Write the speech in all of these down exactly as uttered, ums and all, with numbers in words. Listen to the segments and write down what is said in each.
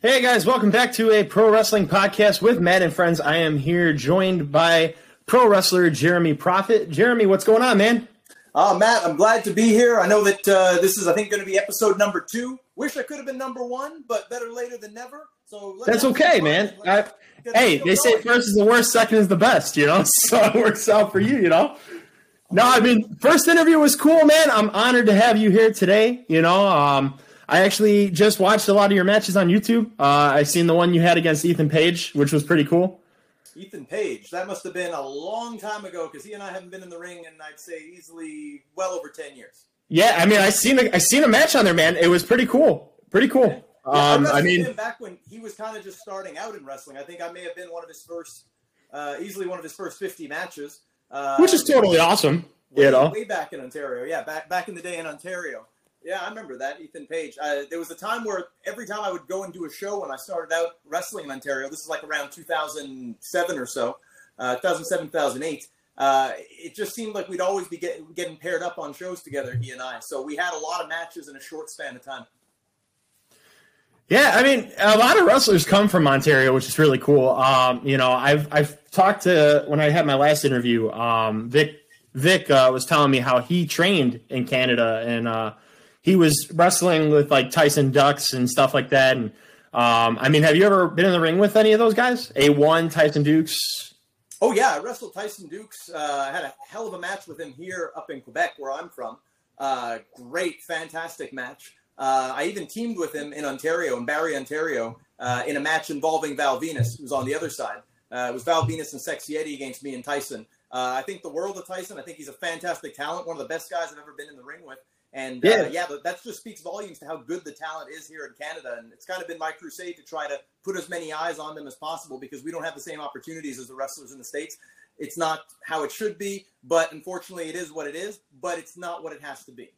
Hey guys, welcome back to a pro wrestling podcast with Matt and friends. I am here joined by pro wrestler Jeremy Prophet. Jeremy, what's going on, man? Uh, Matt, I'm glad to be here. I know that uh, this is, I think, going to be episode number two. Wish I could have been number one, but better later than never. So let's that's okay, man. I, hey, they say first is the worst, second is the best, you know, so it works out for you, you know. No, I mean, first interview was cool, man. I'm honored to have you here today, you know. Um I actually just watched a lot of your matches on YouTube. Uh, I seen the one you had against Ethan Page, which was pretty cool. Ethan Page, that must have been a long time ago because he and I haven't been in the ring, and I'd say easily well over ten years. Yeah, I mean, I seen a, I seen a match on there, man. It was pretty cool, pretty cool. Yeah. Yeah, um, I mean, him back when he was kind of just starting out in wrestling, I think I may have been one of his first, uh, easily one of his first fifty matches, uh, which is totally was, awesome. Way, you know, way back in Ontario, yeah, back back in the day in Ontario. Yeah, I remember that, Ethan Page. Uh, there was a time where every time I would go and do a show when I started out wrestling in Ontario, this is like around two thousand seven or so, uh, two thousand seven, two thousand eight, uh, it just seemed like we'd always be get, getting paired up on shows together, he and I. So we had a lot of matches in a short span of time. Yeah, I mean, a lot of wrestlers come from Ontario, which is really cool. Um, you know, I've I've talked to, when I had my last interview, um, Vic, Vic uh, was telling me how he trained in Canada and uh, – he was wrestling with like Tyson Dukes and stuff like that. And um, I mean, have you ever been in the ring with any of those guys? A one, Tyson Dukes? Oh, yeah. I wrestled Tyson Dukes. Uh, I had a hell of a match with him here up in Quebec, where I'm from. Uh, great, fantastic match. Uh, I even teamed with him in Ontario, in Barrie, Ontario, uh, in a match involving Val Venus, who's on the other side. Uh, it was Val Venus and Sexy Eddie against me and Tyson. Uh, I think the world of Tyson. I think he's a fantastic talent, one of the best guys I've ever been in the ring with. And yeah, uh, yeah that just speaks volumes to how good the talent is here in Canada. And it's kind of been my crusade to try to put as many eyes on them as possible because we don't have the same opportunities as the wrestlers in the States. It's not how it should be, but unfortunately it is what it is, but it's not what it has to be.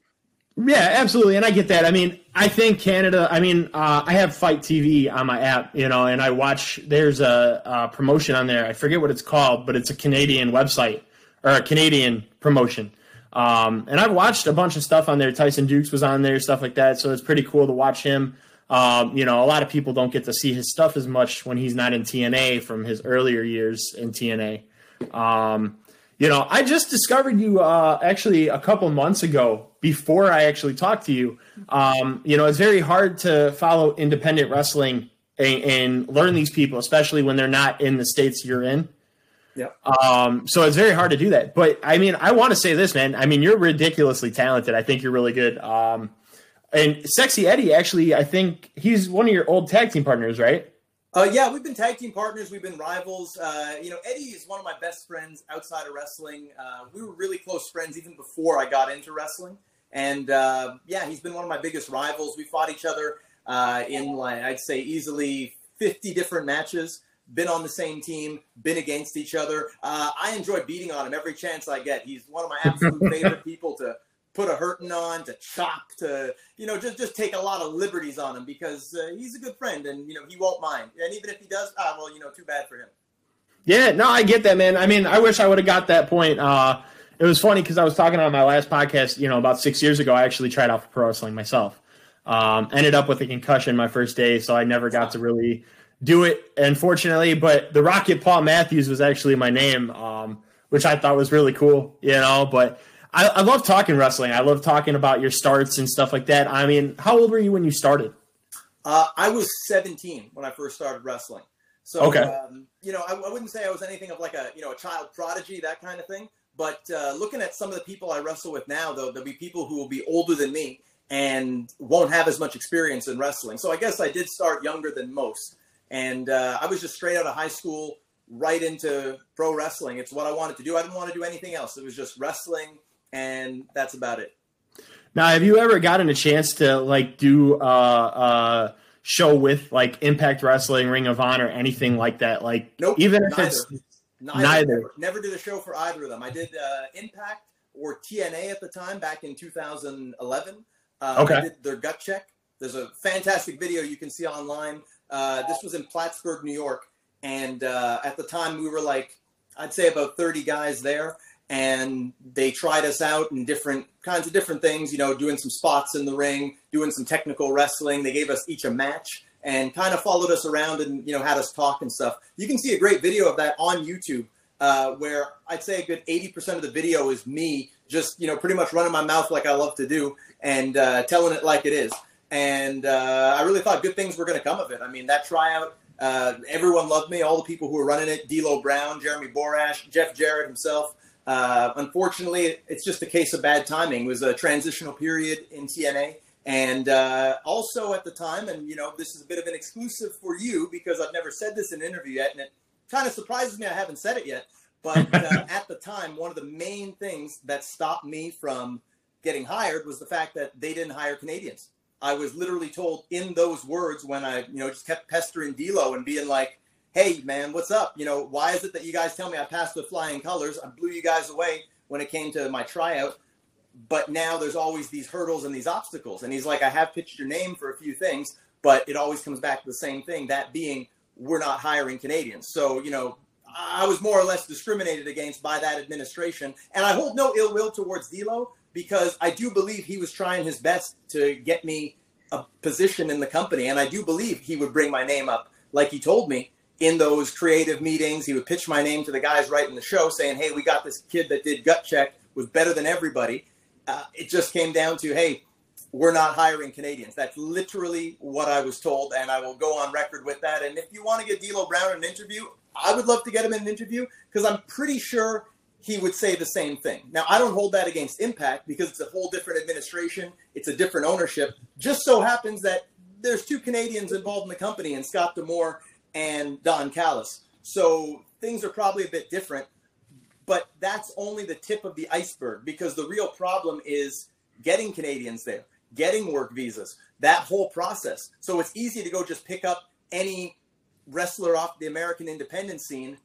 Yeah, absolutely. And I get that. I mean, I think Canada, I mean, uh, I have Fight T V on my app, you know, and I watch, there's a, a promotion on there. I forget what it's called, but it's a Canadian website or a Canadian promotion. Um, and I've watched a bunch of stuff on there. Tyson Dukes was on there, stuff like that. So it's pretty cool to watch him. Um, you know, a lot of people don't get to see his stuff as much when he's not in T N A from his earlier years in T N A. Um, you know, I just discovered you, uh, actually a couple months ago before I actually talked to you. Um, you know, it's very hard to follow independent wrestling and, and learn these people, especially when they're not in the states you're in. Yeah. Um, so it's very hard to do that. But, I mean, I want to say this, man. I mean, you're ridiculously talented. I think you're really good. Um, and Sexy Eddie, actually, I think he's one of your old tag team partners, right? Uh, yeah, we've been tag team partners. We've been rivals. Uh, you know, Eddie is one of my best friends outside of wrestling. Uh, we were really close friends even before I got into wrestling. And, uh, yeah, he's been one of my biggest rivals. We fought each other uh, in, like, I'd say, easily fifty different matches. Been on the same team, been against each other. Uh, I enjoy beating on him every chance I get. He's one of my absolute favorite people to put a hurting on, to chop, to, you know, just, just take a lot of liberties on him because uh, he's a good friend and, you know, he won't mind. And even if he does, ah, well, you know, too bad for him. Yeah, no, I get that, man. I mean, I wish I would have got that point. Uh, it was funny because I was talking on my last podcast, you know, about six years ago, I actually tried out for pro wrestling myself. Um, ended up with a concussion my first day, so I never got to really – do it, unfortunately, but the Rocket Paul Matthews was actually my name, um, which I thought was really cool, you know, but I, I love talking wrestling. I love talking about your starts and stuff like that. I mean, how old were you when you started? Uh, I was seventeen when I first started wrestling. So, okay. um, you know, I, I wouldn't say I was anything of like a, you know, a child prodigy, that kind of thing. But uh, looking at some of the people I wrestle with now, though, there'll be people who will be older than me and won't have as much experience in wrestling. So I guess I did start younger than most. And uh, I was just straight out of high school, right into pro wrestling. It's what I wanted to do. I didn't want to do anything else. It was just wrestling, and that's about it. Now, have you ever gotten a chance to, like, do a uh, uh, show with, like, Impact Wrestling, Ring of Honor, anything like that? Like, nope, even if neither. it's neither. neither. Never, never did a show for either of them. I did uh, Impact or T N A at the time, back in two thousand eleven. Uh, okay. I did their gut check. There's a fantastic video you can see online. Uh, this was in Plattsburgh, New York, and uh, at the time we were like, I'd say about thirty guys there, and they tried us out in different kinds of different things, you know, doing some spots in the ring, doing some technical wrestling. They gave us each a match, and kind of followed us around and, you know, had us talk and stuff. You can see a great video of that on YouTube, uh, where I'd say a good eighty percent of the video is me just, you know, pretty much running my mouth like I love to do and uh, telling it like it is. And uh, I really thought good things were going to come of it. I mean, that tryout, uh, everyone loved me, all the people who were running it, D'Lo Brown, Jeremy Borash, Jeff Jarrett himself. Uh, unfortunately, it's just a case of bad timing. It was a transitional period in T N A. And uh, also at the time, and, you know, this is a bit of an exclusive for you because I've never said this in an interview yet, and it kind of surprises me I haven't said it yet. But uh, at the time, one of the main things that stopped me from getting hired was the fact that they didn't hire Canadians. I was literally told in those words when I, you know, just kept pestering D'Lo and being like, hey, man, what's up? You know, why is it that you guys tell me I passed with flying colors? I blew you guys away when it came to my tryout. But now there's always these hurdles and these obstacles. And he's like, I have pitched your name for a few things, but it always comes back to the same thing, that being we're not hiring Canadians. So, you know, I was more or less discriminated against by that administration. And I hold no ill will towards D'Lo, because I do believe he was trying his best to get me a position in the company. And I do believe he would bring my name up, like he told me, in those creative meetings. He would pitch my name to the guys writing the show saying, hey, we got this kid that did Gut Check, was better than everybody. Uh, it just came down to, hey, we're not hiring Canadians. That's literally what I was told, and I will go on record with that. And if you want to get D'Lo Brown an interview, I would love to get him an interview, because I'm pretty sure he would say the same thing. Now, I don't hold that against Impact, because it's a whole different administration. It's a different ownership. Just so happens that there's two Canadians involved in the company, and Scott D'Amore and Don Callis. So things are probably a bit different. But that's only the tip of the iceberg, because the real problem is getting Canadians there, getting work visas, that whole process. So it's easy to go just pick up any wrestler off the American independent scene,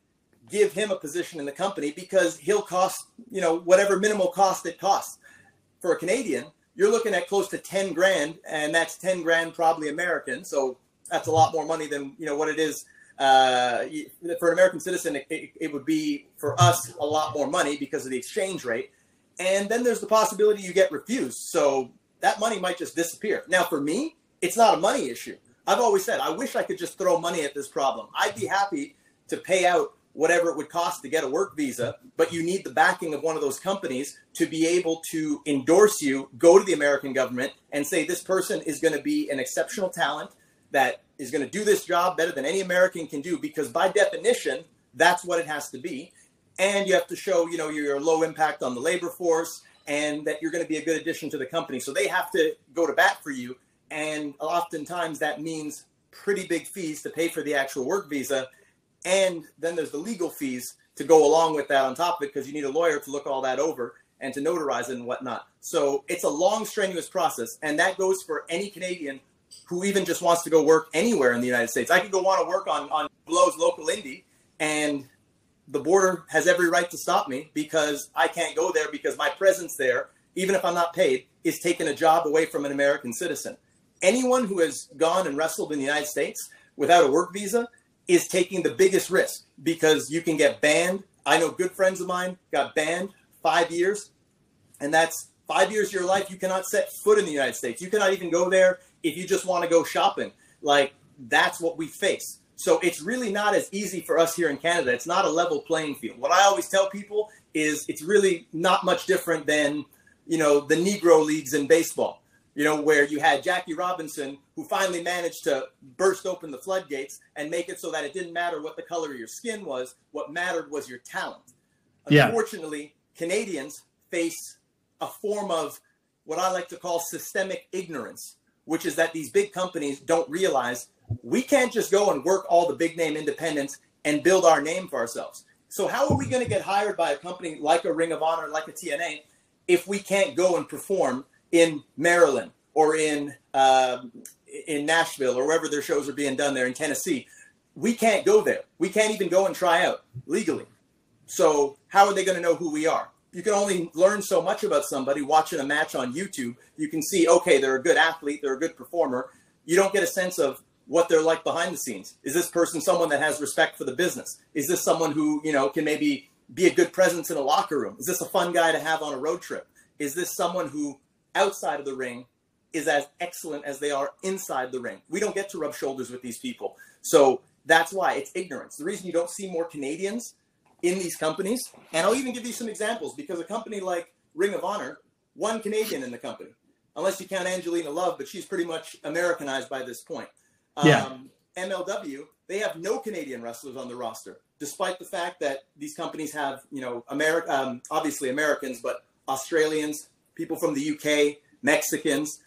give him a position in the company, because he'll cost, you know, whatever minimal cost it costs. For a Canadian, you're looking at close to ten grand, and that's ten grand probably American. So that's a lot more money than, you know, what it is. Uh, for an American citizen, it, it, it would be for us a lot more money because of the exchange rate. And then there's the possibility you get refused. So that money might just disappear. Now, for me, it's not a money issue. I've always said, I wish I could just throw money at this problem. I'd be happy to pay out whatever it would cost to get a work visa, but you need the backing of one of those companies to be able to endorse you, go to the American government and say, this person is going to be an exceptional talent that is going to do this job better than any American can do, because by definition, that's what it has to be. And you have to show, you know, your low impact on the labor force and that you're going to be a good addition to the company. So they have to go to bat for you. And oftentimes that means pretty big fees to pay for the actual work visa. And then there's the legal fees to go along with that on top of it, because you need a lawyer to look all that over and to notarize it and whatnot. So it's a long, strenuous process. And that goes for any Canadian who even just wants to go work anywhere in the United States. I could go want to work on, on Blow's local indie, and the border has every right to stop me because I can't go there, because my presence there, even if I'm not paid, is taking a job away from an American citizen. Anyone who has gone and wrestled in the United States without a work visa is taking the biggest risk, because you can get banned. I know good friends of mine got banned five years, and that's five years of your life. You cannot set foot in the United States. You cannot even go there if you just want to go shopping. Like, that's what we face. So it's really not as easy for us here in Canada. It's not a level playing field. What I always tell people is it's really not much different than, you know, the Negro leagues in baseball, you know, where you had Jackie Robinson, who finally managed to burst open the floodgates and make it so that it didn't matter what the color of your skin was. What mattered was your talent. Yeah. Unfortunately, Canadians face a form of what I like to call systemic ignorance, which is that these big companies don't realize we can't just go and work all the big name independents and build our name for ourselves. So how are we going to get hired by a company like a Ring of Honor, like a T N A, if we can't go and perform in Maryland or in um, in Nashville or wherever their shows are being done there in Tennessee? We can't go there. We can't even go and try out legally. So how are they going to know who we are? You can only learn so much about somebody watching a match on YouTube. You can see, okay, they're a good athlete, they're a good performer. You don't get a sense of what they're like behind the scenes. Is this person someone that has respect for the business? Is this someone who, you know, can maybe be a good presence in a locker room? Is this a fun guy to have on a road trip? Is this someone who outside of the ring is as excellent as they are inside the ring. We don't get to rub shoulders with these people. So that's why it's ignorance. The reason you don't see more Canadians in these companies, and I'll even give you some examples, because a company like Ring of Honor, one Canadian in the company, unless you count Angelina Love, but she's pretty much Americanized by this point. Yeah. Um, M L W, they have no Canadian wrestlers on the roster, despite the fact that these companies have, you know, Ameri- um, obviously Americans, but Australians, people from the U K, Mexicans.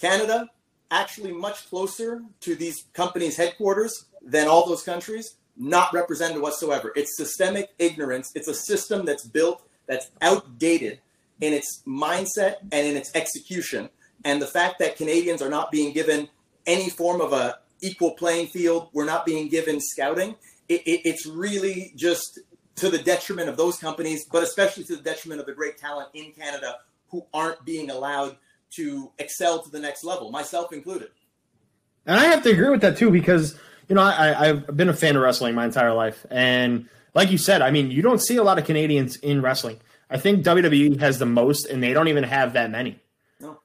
Canada, actually much closer to these companies' headquarters than all those countries, not represented whatsoever. It's systemic ignorance. It's a system that's built, that's outdated in its mindset and in its execution. And the fact that Canadians are not being given any form of a equal playing field, we're not being given scouting, it, it, it's really just to the detriment of those companies, but especially to the detriment of the great talent in Canada who aren't being allowed to excel to the next level, myself included. And I have to agree with that too, because, you know, I, I've been a fan of wrestling my entire life. And like you said, I mean, you don't see a lot of Canadians in wrestling. I think W W E has the most, and they don't even have that many. No.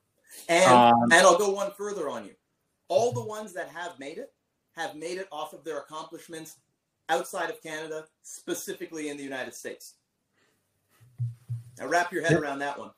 And, um, and I'll go one further on you. All the ones that have made it have made it off of their accomplishments outside of Canada, specifically in the United States. Now wrap your head yeah. around that one.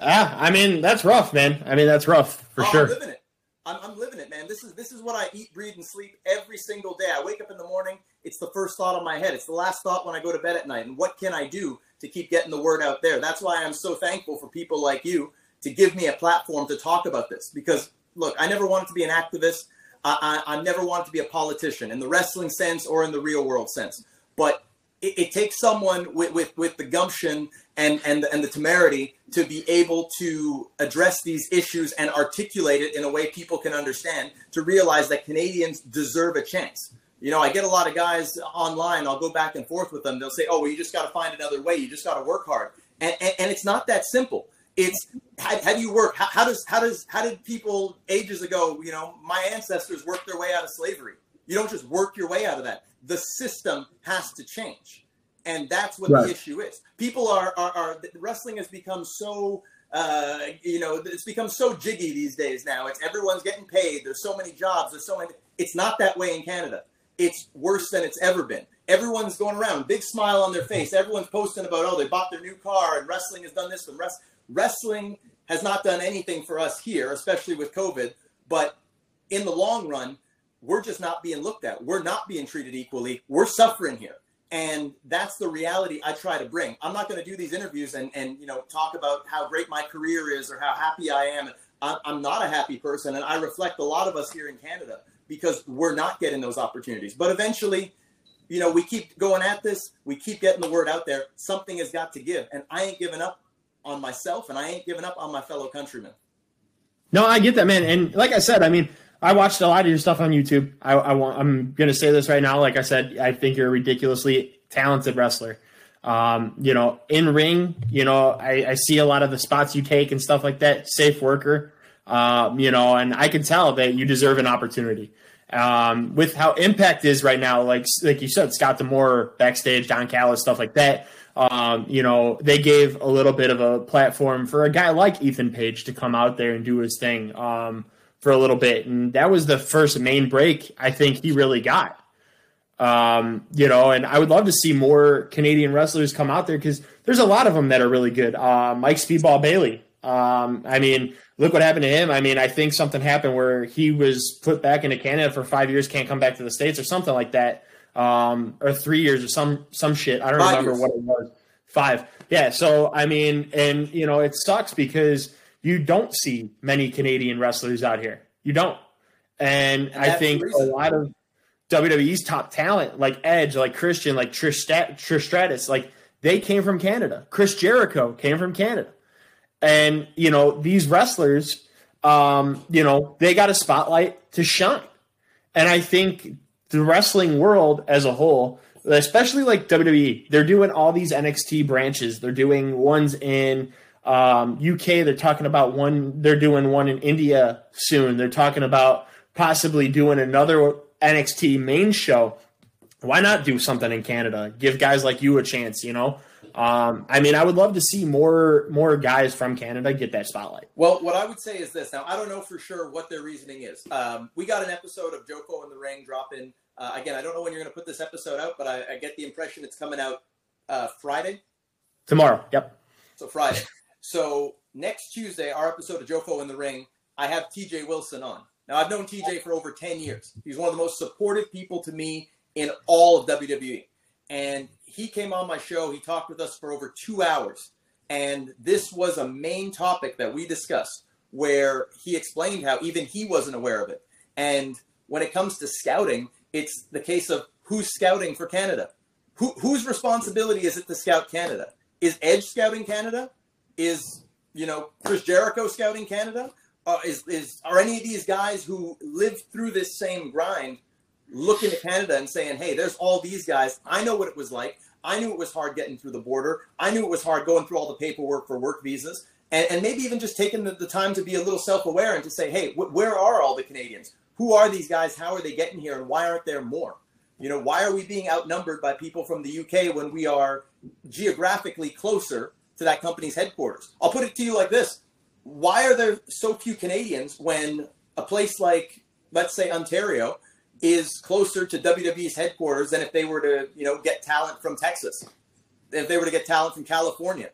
Ah, I mean, that's rough, man. I mean, that's rough for oh, sure. I'm living it. I'm, I'm living it, man. This is this is what I eat, breathe, and sleep every single day. I wake up in the morning. It's the first thought on my head. It's the last thought when I go to bed at night. And what can I do to keep getting the word out there? That's why I'm so thankful for people like you to give me a platform to talk about this. Because, look, I never wanted to be an activist. I, I, I never wanted to be a politician in the wrestling sense or in the real world sense. But it, it takes someone with, with, with the gumption and, and, and the temerity to be able to address these issues and articulate it in a way people can understand, to realize that Canadians deserve a chance. You know, I get a lot of guys online, I'll go back and forth with them. They'll say, oh, well, you just got to find another way. You just got to work hard. And, and, and it's not that simple. It's how, how do you work? How, how does how does how did people ages ago, you know, my ancestors worked their way out of slavery? You don't just work your way out of that. The system has to change. And that's what right. the issue is. People are, are, are wrestling has become so, uh, you know, it's become so jiggy these days now. It's everyone's getting paid. There's so many jobs. There's so many. It's not that way in Canada. It's worse than it's ever been. Everyone's going around, big smile on their face. Everyone's posting about, oh, they bought their new car and wrestling has done this. And rest- wrestling has not done anything for us here, especially with COVID. But in the long run, we're just not being looked at. We're not being treated equally. We're suffering here. And that's the reality I try to bring. I'm not going to do these interviews and, and, you know, talk about how great my career is or how happy I am. I'm not a happy person. And I reflect a lot of us here in Canada because we're not getting those opportunities. But eventually, you know, we keep going at this. We keep getting the word out there. Something has got to give. And I ain't giving up on myself and I ain't giving up on my fellow countrymen. No, I get that, man. And like I said, I mean, I watched a lot of your stuff on YouTube. I, I want, I'm going to say this right now. Like I said, I think you're a ridiculously talented wrestler. Um, you know, in ring, you know, I, I see a lot of the spots you take and stuff like that. Safe worker, um, you know, and I can tell that you deserve an opportunity. Um, with how Impact is right now, like like you said, Scott D'Amore backstage, Don Callis, stuff like that. Um, you know, they gave a little bit of a platform for a guy like Ethan Page to come out there and do his thing. Um, for a little bit. And that was the first main break I think he really got, um, you know, and I would love to see more Canadian wrestlers come out there because there's a lot of them that are really good. Uh, Mike Speedball Bailey. Um, I mean, look what happened to him. I mean, I think something happened where he was put back into Canada for five years, can't come back to the States or something like that. Um, or three years or some, some shit. I don't five remember years. What it was. Five. Yeah. So, I mean, and you know, it sucks because you don't see many Canadian wrestlers out here. You don't. And, and I think a lot of W W E's top talent, like Edge, like Christian, like Trish, Stat- Trish Stratus, like they came from Canada. Chris Jericho came from Canada. And, you know, these wrestlers, um, you know, they got a spotlight to shine. And I think the wrestling world as a whole, especially like W W E, they're doing all these N X T branches. They're doing ones in Um, U K, they're talking about one, they're doing one in India soon. They're talking about possibly doing another N X T main show. Why not do something in Canada? Give guys like you a chance, you know? Um, I mean, I would love to see more more guys from Canada get that spotlight. Well, what I would say is this. Now, I don't know for sure what their reasoning is. Um, we got an episode of Joko in the Ring dropping. Uh, again, I don't know when you're going to put this episode out, but I, I get the impression it's coming out uh, Friday. Tomorrow, yep. So Friday. So next Tuesday, our episode of Joko in the Ring, I have T J Wilson on. Now, I've known T J for over ten years. He's one of the most supportive people to me in all of W W E. And he came on my show. He talked with us for over two hours. And this was a main topic that we discussed where he explained how even he wasn't aware of it. And when it comes to scouting, it's the case of who's scouting for Canada. Who, whose responsibility is it to scout Canada? Is Edge scouting Canada? Is, you know, Chris Jericho scouting Canada? Uh, is, is are any of these guys who lived through this same grind looking to Canada and saying, hey, there's all these guys. I know what it was like. I knew it was hard getting through the border. I knew it was hard going through all the paperwork for work visas. And, and maybe even just taking the, the time to be a little self-aware and to say, hey, wh- where are all the Canadians? Who are these guys? How are they getting here? And why aren't there more? You know, why are we being outnumbered by people from the U K when we are geographically closer to that company's headquarters? I'll put it to you like this. Why are there so few Canadians when a place like, let's say, Ontario is closer to W W E's headquarters than if they were to, you know, get talent from Texas, if they were to get talent from California?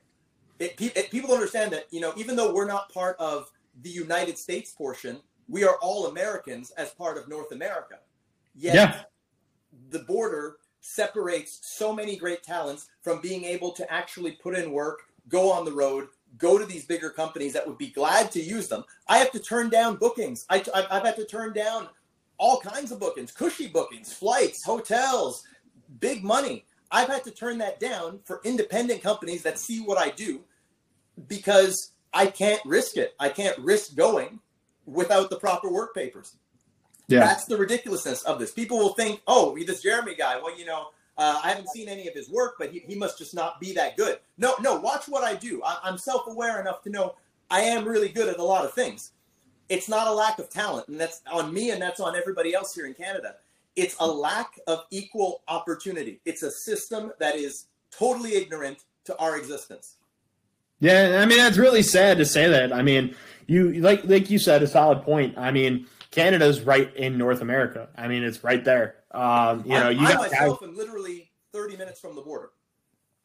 It, pe- it, people don't understand that, you know, even though we're not part of the United States portion, we are all Americans as part of North America. Yet yeah. The border separates so many great talents from being able to actually put in work, go on the road, go to these bigger companies that would be glad to use them. I have to turn down bookings. I, I, I've had to turn down all kinds of bookings, cushy bookings, flights, hotels, big money. I've had to turn that down for independent companies that see what I do because I can't risk it. I can't risk going without the proper work papers. Yeah. That's the ridiculousness of this. People will think, oh, this Jeremy guy, well, you know, uh, I haven't seen any of his work, but he, he must just not be that good. No, no, watch what I do. I, I'm self-aware enough to know I am really good at a lot of things. It's not a lack of talent, and that's on me, and that's on everybody else here in Canada. It's a lack of equal opportunity. It's a system that is totally ignorant to our existence. Yeah, I mean, that's really sad to say that. I mean, you like like you said, a solid point. I mean, Canada's right in North America. I mean, it's right there. Um, you know, I, you I got myself guys, am literally thirty minutes from the border.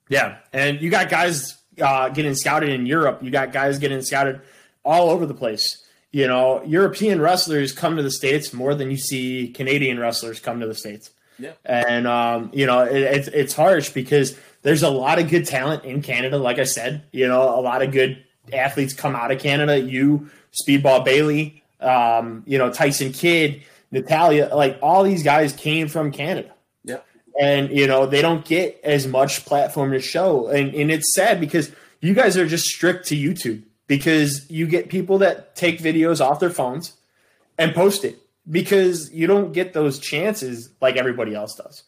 Yeah, and you got guys uh, getting scouted in Europe. You got guys getting scouted all over the place. You know, European wrestlers come to the States more than you see Canadian wrestlers come to the States. Yeah. And, um, you know, it, it's it's harsh because there's a lot of good talent in Canada. Like I said, you know, a lot of good athletes come out of Canada. You, Speedball Bailey, um, you know, Tyson Kidd, Natalia, like all these guys came from Canada. Yeah. And, you know, they don't get as much platform to show. And, and it's sad because you guys are just strict to YouTube. Because you get people that take videos off their phones and post it because you don't get those chances like everybody else does.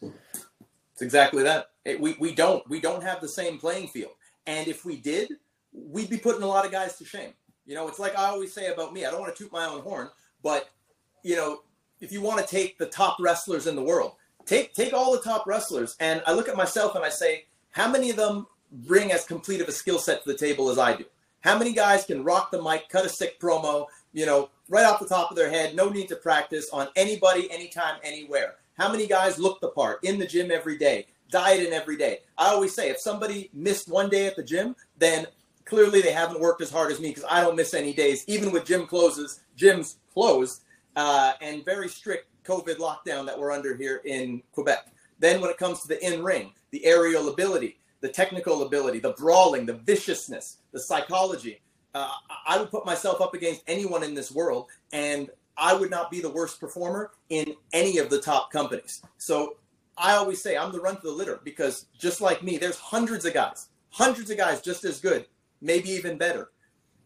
It's exactly that. It, we we don't we don't have the same playing field. And if we did, we'd be putting a lot of guys to shame. You know, it's like I always say about me. I don't want to toot my own horn, but you know, if you want to take the top wrestlers in the world, take take all the top wrestlers. And I look at myself and I say, how many of them bring as complete of a skill set to the table as I do? How many guys can rock the mic, cut a sick promo, you know, right off the top of their head, no need to practice on anybody, anytime, anywhere? How many guys look the part in the gym every day, dieting every day? I always say if somebody missed one day at the gym, then clearly they haven't worked as hard as me because I don't miss any days, even with gym closes, gyms closed, uh, and very strict COVID lockdown that we're under here in Quebec. Then when it comes to the in-ring, the aerial ability, the technical ability, the brawling, the viciousness, the psychology. Uh, I would put myself up against anyone in this world, and I would not be the worst performer in any of the top companies. So I always say I'm the runt of the litter because just like me, there's hundreds of guys, hundreds of guys just as good, maybe even better.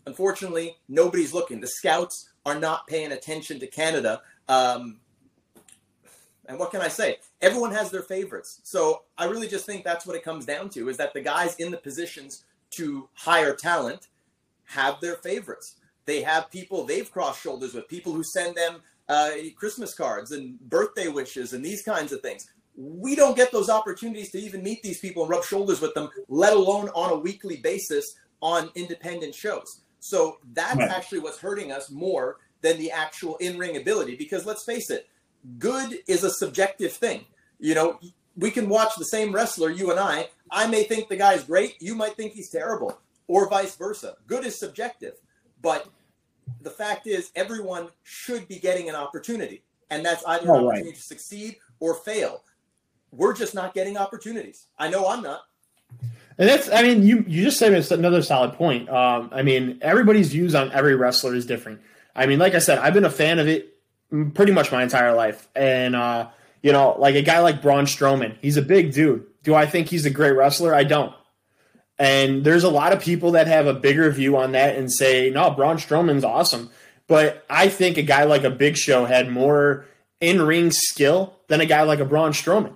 Unfortunately, nobody's looking. The scouts are not paying attention to Canada. Um, And what can I say? Everyone has their favorites. So I really just think that's what it comes down to, is that the guys in the positions to hire talent have their favorites. They have people they've crossed shoulders with, people who send them uh, Christmas cards and birthday wishes and these kinds of things. we don't get those opportunities to even meet these people and rub shoulders with them, let alone on a weekly basis on independent shows. So that's right. actually what's hurting us more than the actual in-ring ability, because let's face it, good is a subjective thing. You know, we can watch the same wrestler, you and I. I may think the guy's great. You might think he's terrible, or vice versa. Good is subjective. But the fact is, everyone should be getting an opportunity. And that's either oh, an opportunity right. to succeed or fail. We're just not getting opportunities. I know I'm not. And that's, I mean, you, you just said it's another solid point. Um, I mean, everybody's views on every wrestler is different. I mean, like I said, I've been a fan of it pretty much my entire life. And, uh, you know, like a guy like Braun Strowman, he's a big dude. Do I think he's a great wrestler? I don't. And there's a lot of people that have a bigger view on that and say, no, Braun Strowman's awesome. But I think a guy like a Big Show had more in-ring skill than a guy like a Braun Strowman.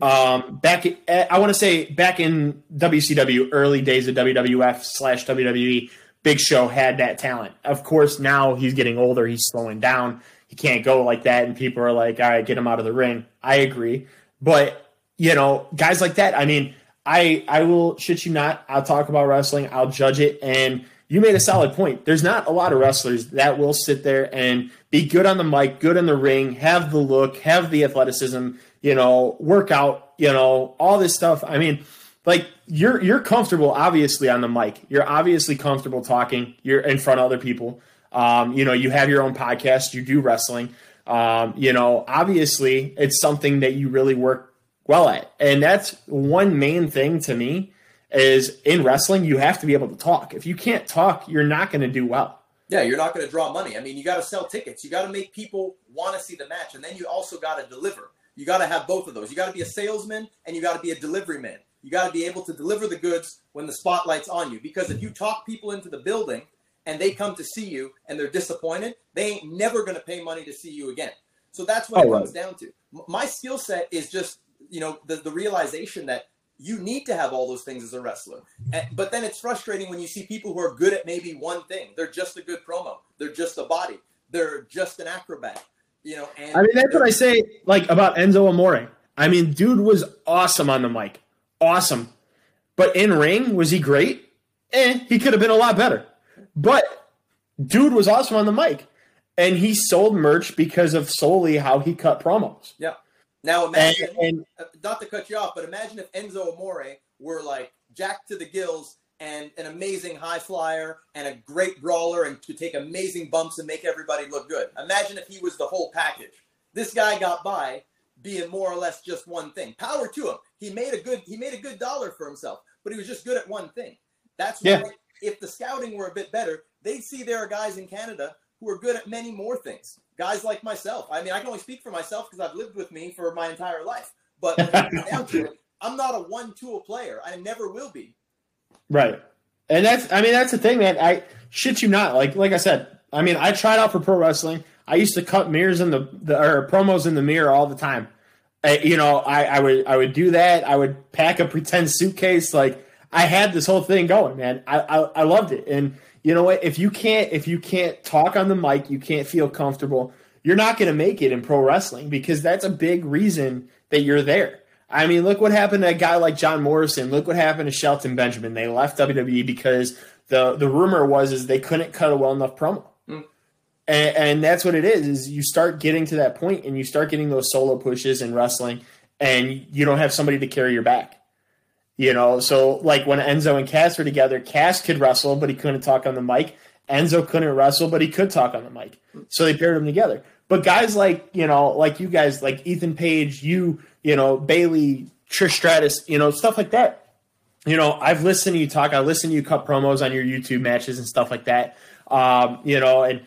Um, back, I want to say back in W C W, early days of W W F slash W W E, Big Show had that talent. Of course, now he's getting older. He's slowing down. He can't go like that. And people are like, all right, get him out of the ring. I agree. But, you know, guys like that, I mean, I, I will, shit you not, I'll talk about wrestling. I'll judge it. And you made a solid point. There's not a lot of wrestlers that will sit there and be good on the mic, good in the ring, have the look, have the athleticism, you know, workout, you know, all this stuff. I mean, like you're, you're comfortable, obviously, on the mic. You're obviously comfortable talking. You're in front of other people. Um, you know, you have your own podcast, you do wrestling. Um, you know, obviously it's something that you really work well at. And that's one main thing to me is in wrestling, you have to be able to talk. If you can't talk, you're not going to do well. Yeah, you're not going to draw money. I mean, you got to sell tickets. You got to make people want to see the match. And then you also got to deliver. You got to have both of those. You got to be a salesman and you got to be a delivery man. You got to be able to deliver the goods when the spotlight's on you. Because if you talk people into the building and they come to see you and they're disappointed, they ain't never going to pay money to see you again. So that's what oh, it comes right. down to. My skill set is just, you know, the, the realization that you need to have all those things as a wrestler. And, but then it's frustrating when you see people who are good at maybe one thing. They're just a good promo. They're just a body. They're just an acrobat, you know. And I mean, that's what I say, like, about Enzo Amore. I mean, dude was awesome on the mic. Awesome. But in ring, was he great? Eh, he could have been a lot better. But dude was awesome on the mic. And he sold merch because of solely how he cut promos. Yeah. Now imagine, and, and, not to cut you off, but imagine if Enzo Amore were like jacked to the gills and an amazing high flyer and a great brawler and could take amazing bumps and make everybody look good. Imagine if he was the whole package. This guy got by being more or less just one thing. Power to him. He made a good he made a good dollar for himself, but he was just good at one thing. That's why yeah. if the scouting were a bit better, they'd see there are guys in Canada who are good at many more things. Guys like myself. I mean, I can only speak for myself because I've lived with me for my entire life. But when it comes down to it, I'm not a one-tool player. I never will be. Right. And that's, I mean, that's the thing, man. I shit you not. Like, like I said, I mean, I tried out for pro wrestling. I used to cut mirrors in the, the or promos in the mirror all the time. I, you know, I, I would, I would do that. I would pack a pretend suitcase. Like, I had this whole thing going, man. I, I, I loved it. And you know what? If you can't, if you can't talk on the mic, you can't feel comfortable. You're not going to make it in pro wrestling because that's a big reason that you're there. I mean, look what happened to a guy like John Morrison. Look what happened to Shelton Benjamin. They left W W E because the the rumor was is they couldn't cut a well enough promo, mm. and, and that's what it is. Is you start getting to that point and you start getting those solo pushes in wrestling, and you don't have somebody to carry your back. You know, so like when Enzo and Cass were together, Cass could wrestle, but he couldn't talk on the mic. Enzo couldn't wrestle, but he could talk on the mic. So they paired them together. But guys like, you know, like you guys, like Ethan Page, you, you know, Bailey, Trish Stratus, you know, stuff like that. You know, I've listened to you talk. I listen to you cut promos on your YouTube matches and stuff like that. Um, you know, and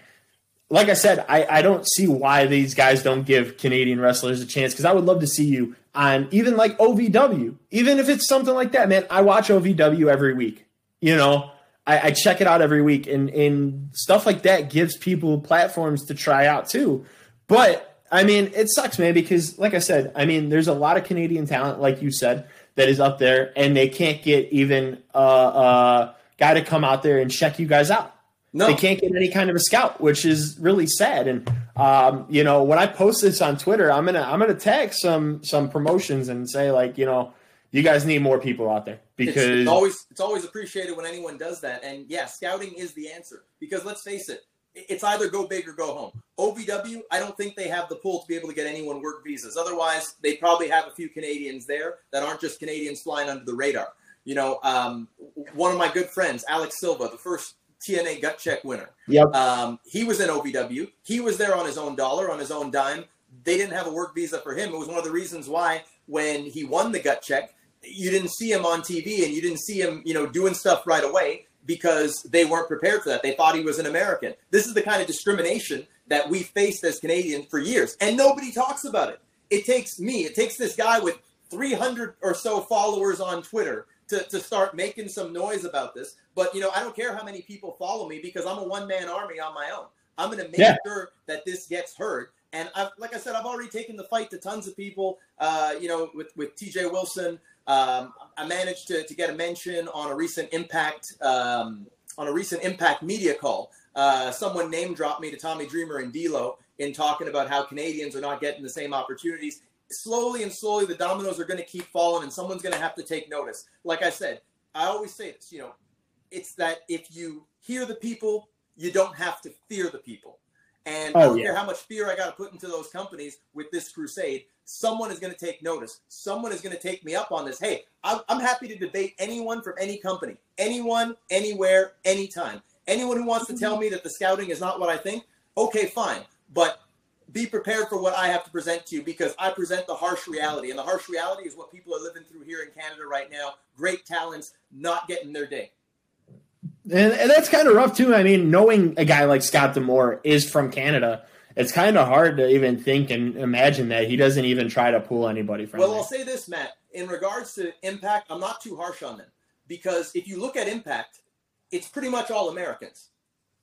like I said, I, I don't see why these guys don't give Canadian wrestlers a chance because I would love to see you on even like O V W, even if it's something like that, man. I watch O V W every week. You know, I, I check it out every week, and, and stuff like that gives people platforms to try out too. But I mean, it sucks, man, because like I said, I mean, there's a lot of Canadian talent, like you said, that is up there, and they can't get even a uh, uh, guy to come out there and check you guys out. No. They can't get any kind of a scout, which is really sad. And um, you know, when I post this on Twitter, I'm gonna I'm gonna tag some some promotions and say, like, you know, you guys need more people out there, because it's, it's always it's always appreciated when anyone does that. And yeah, scouting is the answer, because let's face it, it's either go big or go home. O V W, I don't think they have the pool to be able to get anyone work visas. Otherwise, they probably have a few Canadians there that aren't just Canadians flying under the radar. You know, um, one of my good friends, Alex Silva, the first T N A gut check winner. Yep. Um, he was in O V W. He was there on his own dollar, on his own dime. They didn't have a work visa for him. It was one of the reasons why when he won the gut check, you didn't see him on T V and you didn't see him, you know, doing stuff right away, because they weren't prepared for that. They thought he was an American. This is the kind of discrimination that we faced as Canadians for years, and nobody talks about it. It takes me, it takes this guy with three hundred or so followers on Twitter to, to start making some noise about this. But, you know, I don't care how many people follow me, because I'm a one-man army on my own. I'm going to make yeah. sure that this gets heard. And I've, like I said, I've already taken the fight to tons of people, uh, you know, with, with T J Wilson. Um, I managed to, to get a mention on a recent Impact um, on a recent Impact media call. Uh, someone name dropped me to Tommy Dreamer and D'Lo in talking about how Canadians are not getting the same opportunities. Slowly and slowly, the dominoes are going to keep falling, and someone's going to have to take notice. Like I said, I always say this, you know, it's that if you hear the people, you don't have to fear the people. And oh, I don't yeah. care how much fear I got to put into those companies with this crusade. Someone is going to take notice. Someone is going to take me up on this. Hey, I'm, I'm happy to debate anyone from any company, anyone, anywhere, anytime. Anyone who wants to tell me that the scouting is not what I think, okay, fine. But be prepared for what I have to present to you, because I present the harsh reality. And the harsh reality is what people are living through here in Canada right now. Great talents not getting their day. And, and that's kind of rough, too. I mean, knowing a guy like Scott D'Amore is from Canada, it's kind of hard to even think and imagine that he doesn't even try to pull anybody from Well, there. I'll say this, Matt. In regards to Impact, I'm not too harsh on them, because if you look at Impact, it's pretty much all Americans.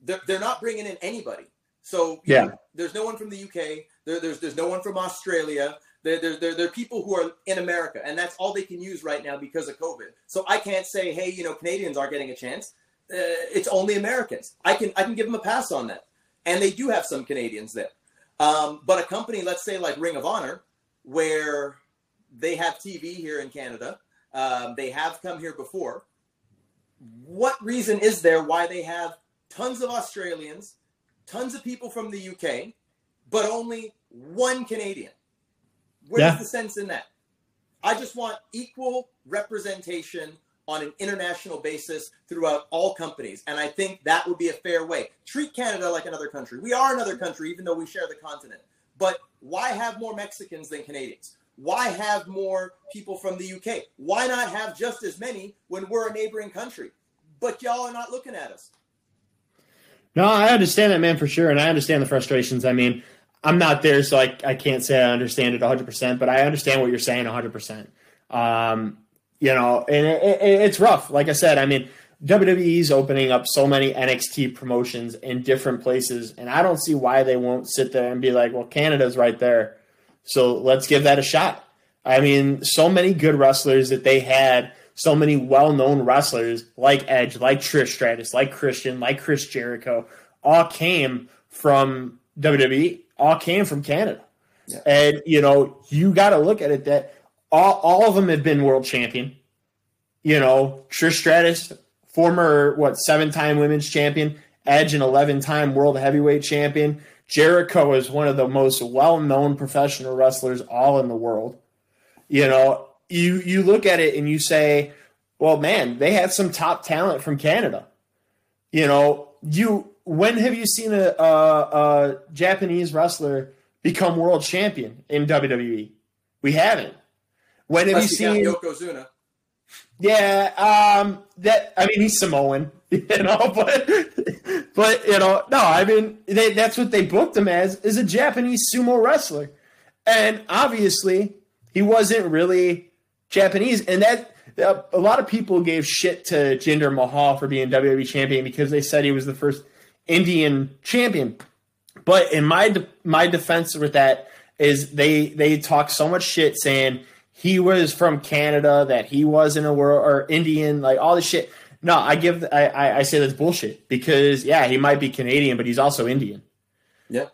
They're, they're not bringing in anybody. So yeah. know, there's no one from the U K. There, there's there's no one from Australia. There, there, there, there are people who are in America, and that's all they can use right now because of COVID. So I can't say, hey, you know, Canadians aren't getting a chance. Uh, it's only Americans. I can I can give them a pass on that. And they do have some Canadians there. Um, but a company, let's say like Ring of Honor, where they have T V here in Canada, um, they have come here before. What reason is there why they have tons of Australians, tons of people from the U K, but only one Canadian? Where's yeah. the sense in that? I just want equal representation on an international basis throughout all companies. And I think that would be a fair way. Treat Canada like another country. We are another country, even though we share the continent. But why have more Mexicans than Canadians? Why have more people from the U K? Why not have just as many when we're a neighboring country? But y'all are not looking at us. No, I understand that, man, for sure. And I understand the frustrations. I mean, I'm not there, so I, I can't say I understand it one hundred percent, but I understand what you're saying one hundred percent. Um, You know, and it, it, it's rough. Like I said, I mean, W W E's opening up so many N X T promotions in different places, and I don't see why they won't sit there and be like, well, Canada's right there, so let's give that a shot. I mean, so many good wrestlers that they had, so many well-known wrestlers like Edge, like Trish Stratus, like Christian, like Chris Jericho, all came from W W E, all came from Canada. Yeah. And, you know, you got to look at it that – All, all of them have been world champion. You know, Trish Stratus, former, what, seven-time women's champion. Edge, an eleven-time world heavyweight champion. Jericho is one of the most well-known professional wrestlers all in the world. You know, you, you look at it and you say, well, man, they have some top talent from Canada. You know, you when have you seen a, a, a Japanese wrestler become world champion in W W E? We haven't. When have Plus you seen Yokozuna? Yeah, um, that I mean he's Samoan, you know, but but you know, no, I mean they, that's what they booked him as, is a Japanese sumo wrestler, and obviously he wasn't really Japanese, and that a lot of people gave shit to Jinder Mahal for being W W E champion because they said he was the first Indian champion, but in my de- my defense with that is they they talk so much shit saying he was from Canada, that he wasn't a world or Indian, like all this shit. No, I give, I, I, I say that's bullshit because yeah, he might be Canadian, but he's also Indian. Yeah.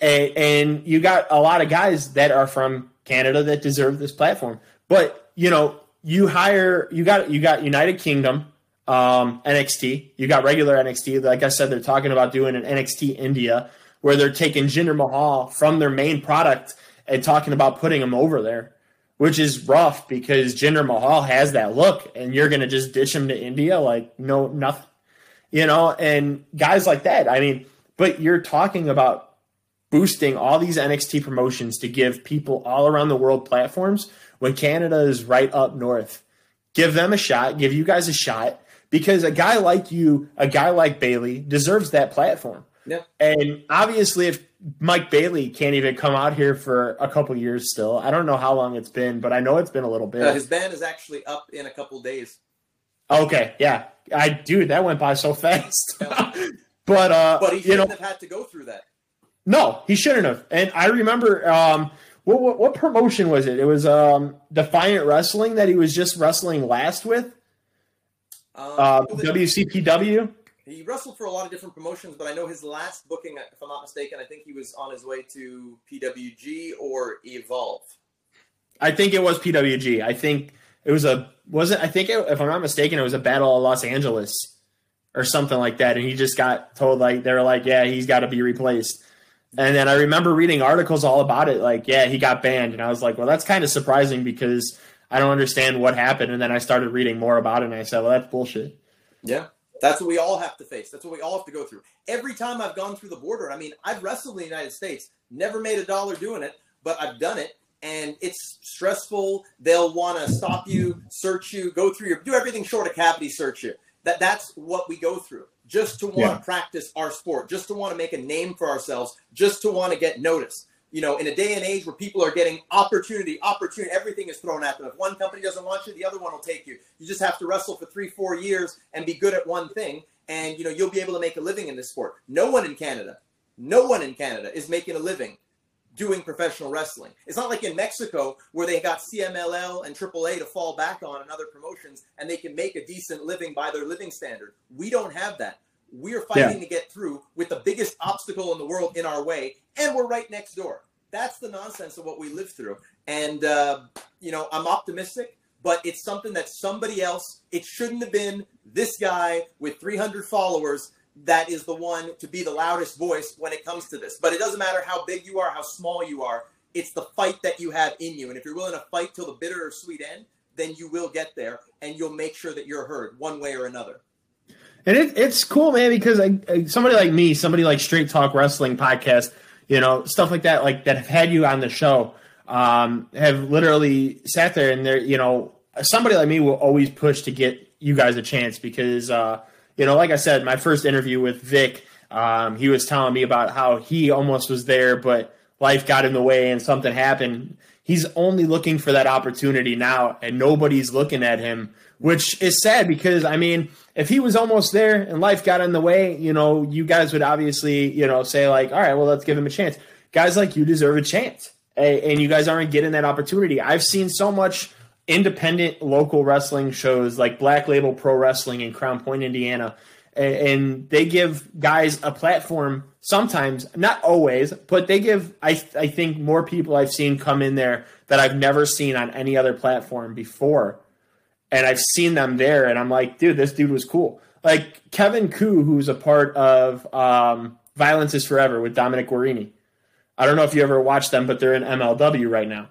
And, and you got a lot of guys that are from Canada that deserve this platform. But, you know, you hire, you got, you got United Kingdom, um, N X T. You got regular N X T. Like I said, they're talking about doing an N X T India where they're taking Jinder Mahal from their main product and talking about putting him over there, which is rough because Jinder Mahal has that look, and you're going to just ditch him to India? Like, no, nothing. You know, and guys like that. I mean, but you're talking about boosting all these N X T promotions to give people all around the world platforms when Canada is right up north. Give them a shot. Give you guys a shot, because a guy like you, a guy like Bailey deserves that platform. Yeah. And obviously if Mike Bailey can't even come out here for a couple years still, I don't know how long it's been, but I know it's been a little bit. Uh, his ban is actually up in a couple days. Okay. Yeah. I dude, that went by so fast, but, uh, but he shouldn't you know, have had to go through that. No, he shouldn't have. And I remember um, what, what what promotion was it? It was um, Defiant Wrestling that he was just wrestling last with. Um, uh, W C P W. He wrestled for a lot of different promotions, but I know his last booking, if I'm not mistaken, I think he was on his way to P W G or Evolve. I think it was P W G. I think it was a was it? I think it, if I'm not mistaken, it was a Battle of Los Angeles or something like that, and he just got told like they were like, yeah, he's got to be replaced. And then I remember reading articles all about it. Like, yeah, he got banned. And I was like, well, that's kind of surprising because I don't understand what happened. And then I started reading more about it and I said, well, that's bullshit. Yeah. That's what we all have to face. That's what we all have to go through. Every time I've gone through the border, I mean, I've wrestled in the United States, never made a dollar doing it, but I've done it. And it's stressful. They'll want to stop you, search you, go through your, do everything short of cavity search you. That That's what we go through. Just to want yeah. to practice our sport, just to want to make a name for ourselves, just to want to get noticed. You know, in a day and age where people are getting opportunity, opportunity, everything is thrown at them. If one company doesn't want you, the other one will take you. You just have to wrestle for three, four years and be good at one thing. And, you know, you'll be able to make a living in this sport. No one in Canada, no one in Canada is making a living doing professional wrestling. It's not like in Mexico where they got C M L L and triple A to fall back on and other promotions, and they can make a decent living by their living standard. We don't have that. We're fighting yeah. to get through with the biggest obstacle in the world in our way, and we're right next door. That's the nonsense of what we live through. And, uh, you know, I'm optimistic, but it's something that somebody else, it shouldn't have been this guy with three hundred followers that is the one to be the loudest voice when it comes to this. But it doesn't matter how big you are, how small you are. It's the fight that you have in you. And if you're willing to fight till the bitter or sweet end, then you will get there and you'll make sure that you're heard one way or another. And it, it's cool, man, because I, somebody like me, somebody like Straight Talk Wrestling Podcast, you know, stuff like that, like that have had you on the show, um, have literally sat there and they're, you know, somebody like me will always push to get you guys a chance because, uh, you know, like I said, my first interview with Vic, um, he was telling me about how he almost was there, but life got in the way and something happened. He's only looking for that opportunity now, and nobody's looking at him, which is sad because, I mean, if he was almost there and life got in the way, you know, you guys would obviously, you know, say like, all right, well, let's give him a chance. Guys like you deserve a chance, and you guys aren't getting that opportunity. I've seen so much independent local wrestling shows like Black Label Pro Wrestling in Crown Point, Indiana. And they give guys a platform sometimes, not always, but they give, I, I think, more people I've seen come in there that I've never seen on any other platform before. And I've seen them there, and I'm like, dude, this dude was cool. Like Kevin Koo, who's a part of um, Violence is Forever with Dominic Guarini. I don't know if you ever watched them, but they're in M L W right now.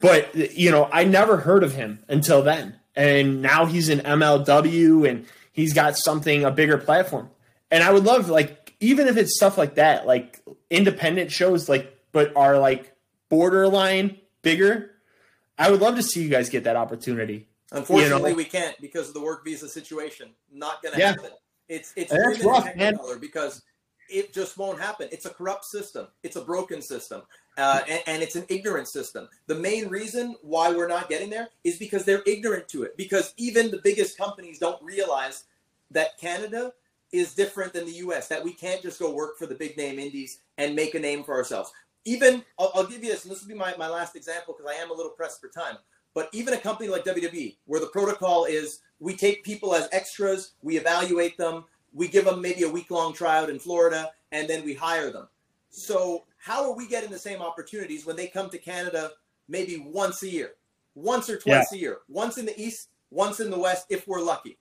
But, you know, I never heard of him until then. And now he's in M L W and he's got something, a bigger platform. And I would love, like, even if it's stuff like that, like independent shows, like, but are like borderline bigger. I would love to see you guys get that opportunity. Unfortunately, you know? We can't because of the work visa situation. Not going to yeah. happen. It's, it's really rough, man. Because it just won't happen. It's a corrupt system. It's a broken system. Uh, and, and it's an ignorant system. The main reason why we're not getting there is because they're ignorant to it. Because even the biggest companies don't realize that Canada is different than the U S, that we can't just go work for the big name indies and make a name for ourselves. Even, I'll, I'll give you this, and this will be my, my last example because I am a little pressed for time. But even a company like W W E, where the protocol is we take people as extras, we evaluate them, we give them maybe a week-long tryout in Florida, and then we hire them. So how are we getting the same opportunities when they come to Canada maybe once a year, once or twice yeah. a year, once in the East, once in the West, if we're lucky?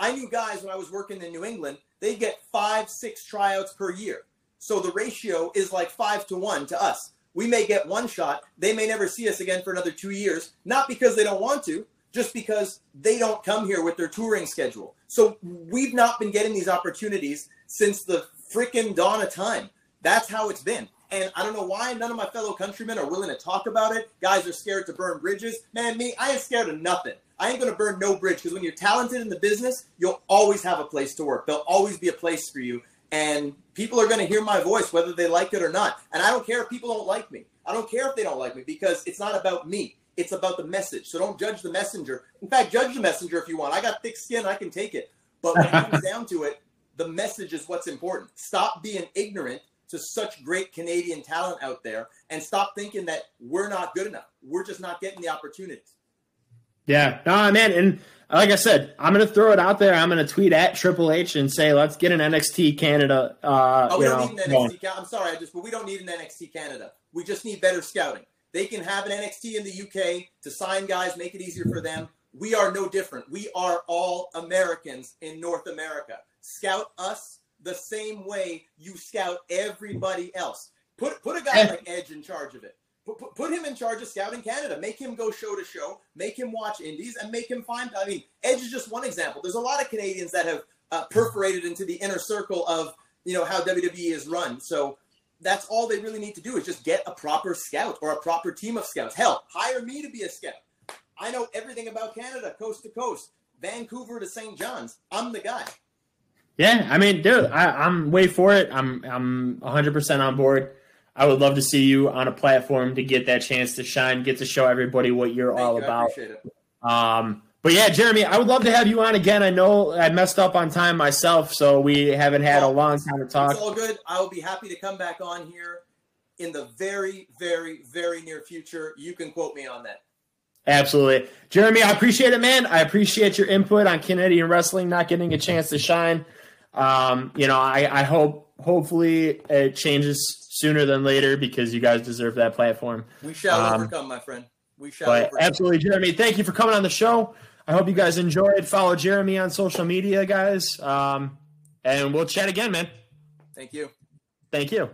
I knew guys when I was working in New England, they get five, six tryouts per year. So the ratio is like five to one to us. We may get one shot. They may never see us again for another two years, not because they don't want to, just because they don't come here with their touring schedule. So we've not been getting these opportunities since the freaking dawn of time. That's how it's been. And I don't know why none of my fellow countrymen are willing to talk about it. Guys are scared to burn bridges. Man, me, I ain't scared of nothing. I ain't going to burn no bridge, because when you're talented in the business, you'll always have a place to work. There'll always be a place for you. And people are going to hear my voice, whether they like it or not. And I don't care if people don't like me. I don't care if they don't like me, because it's not about me. It's about the message. So don't judge the messenger. In fact, judge the messenger if you want. I got thick skin. I can take it. But when it comes down to it, the message is what's important. Stop being ignorant to such great Canadian talent out there, and stop thinking that we're not good enough. We're just not getting the opportunities. Yeah, nah, man. And like I said, I'm going to throw it out there. I'm going to tweet at Triple H and say, let's get an N X T Canada. Uh, oh, we don't know, need an N X T Canada. I'm sorry, I just, but we don't need an N X T Canada. We just need better scouting. They can have an N X T in the U K to sign guys, make it easier for them. We are no different. We are all Americans in North America. Scout us the same way you scout everybody else. Put put a guy like Edge in charge of it. Put, put him in charge of scouting Canada. Make him go show to show. Make him watch indies, and make him find. I mean, Edge is just one example. There's a lot of Canadians that have uh, perforated into the inner circle of, you know, how W W E is run. So that's all they really need to do is just get a proper scout or a proper team of scouts. Hell, hire me to be a scout. I know everything about Canada, coast to coast, Vancouver to Saint John's. I'm the guy. Yeah, I mean, dude, I, I'm way for it. I'm I'm one hundred percent on board. I would love to see you on a platform to get that chance to shine, get to show everybody what you're Thank all you. about. I appreciate it. Um, but yeah, Jeremy, I would love to have you on again. I know I messed up on time myself, so we haven't had oh, a long time to talk. It's all good. I will be happy to come back on here in the very, very, very near future. You can quote me on that. Absolutely. Jeremy, I appreciate it, man. I appreciate your input on Canadian wrestling not getting a chance to shine. Um, you know, I, I hope hopefully it changes sooner than later, because you guys deserve that platform. We shall um, overcome, my friend. We shall overcome. Absolutely, Jeremy. Thank you for coming on the show. I hope you guys enjoyed. Follow Jeremy on social media, guys. Um, and we'll chat again, man. Thank you. Thank you.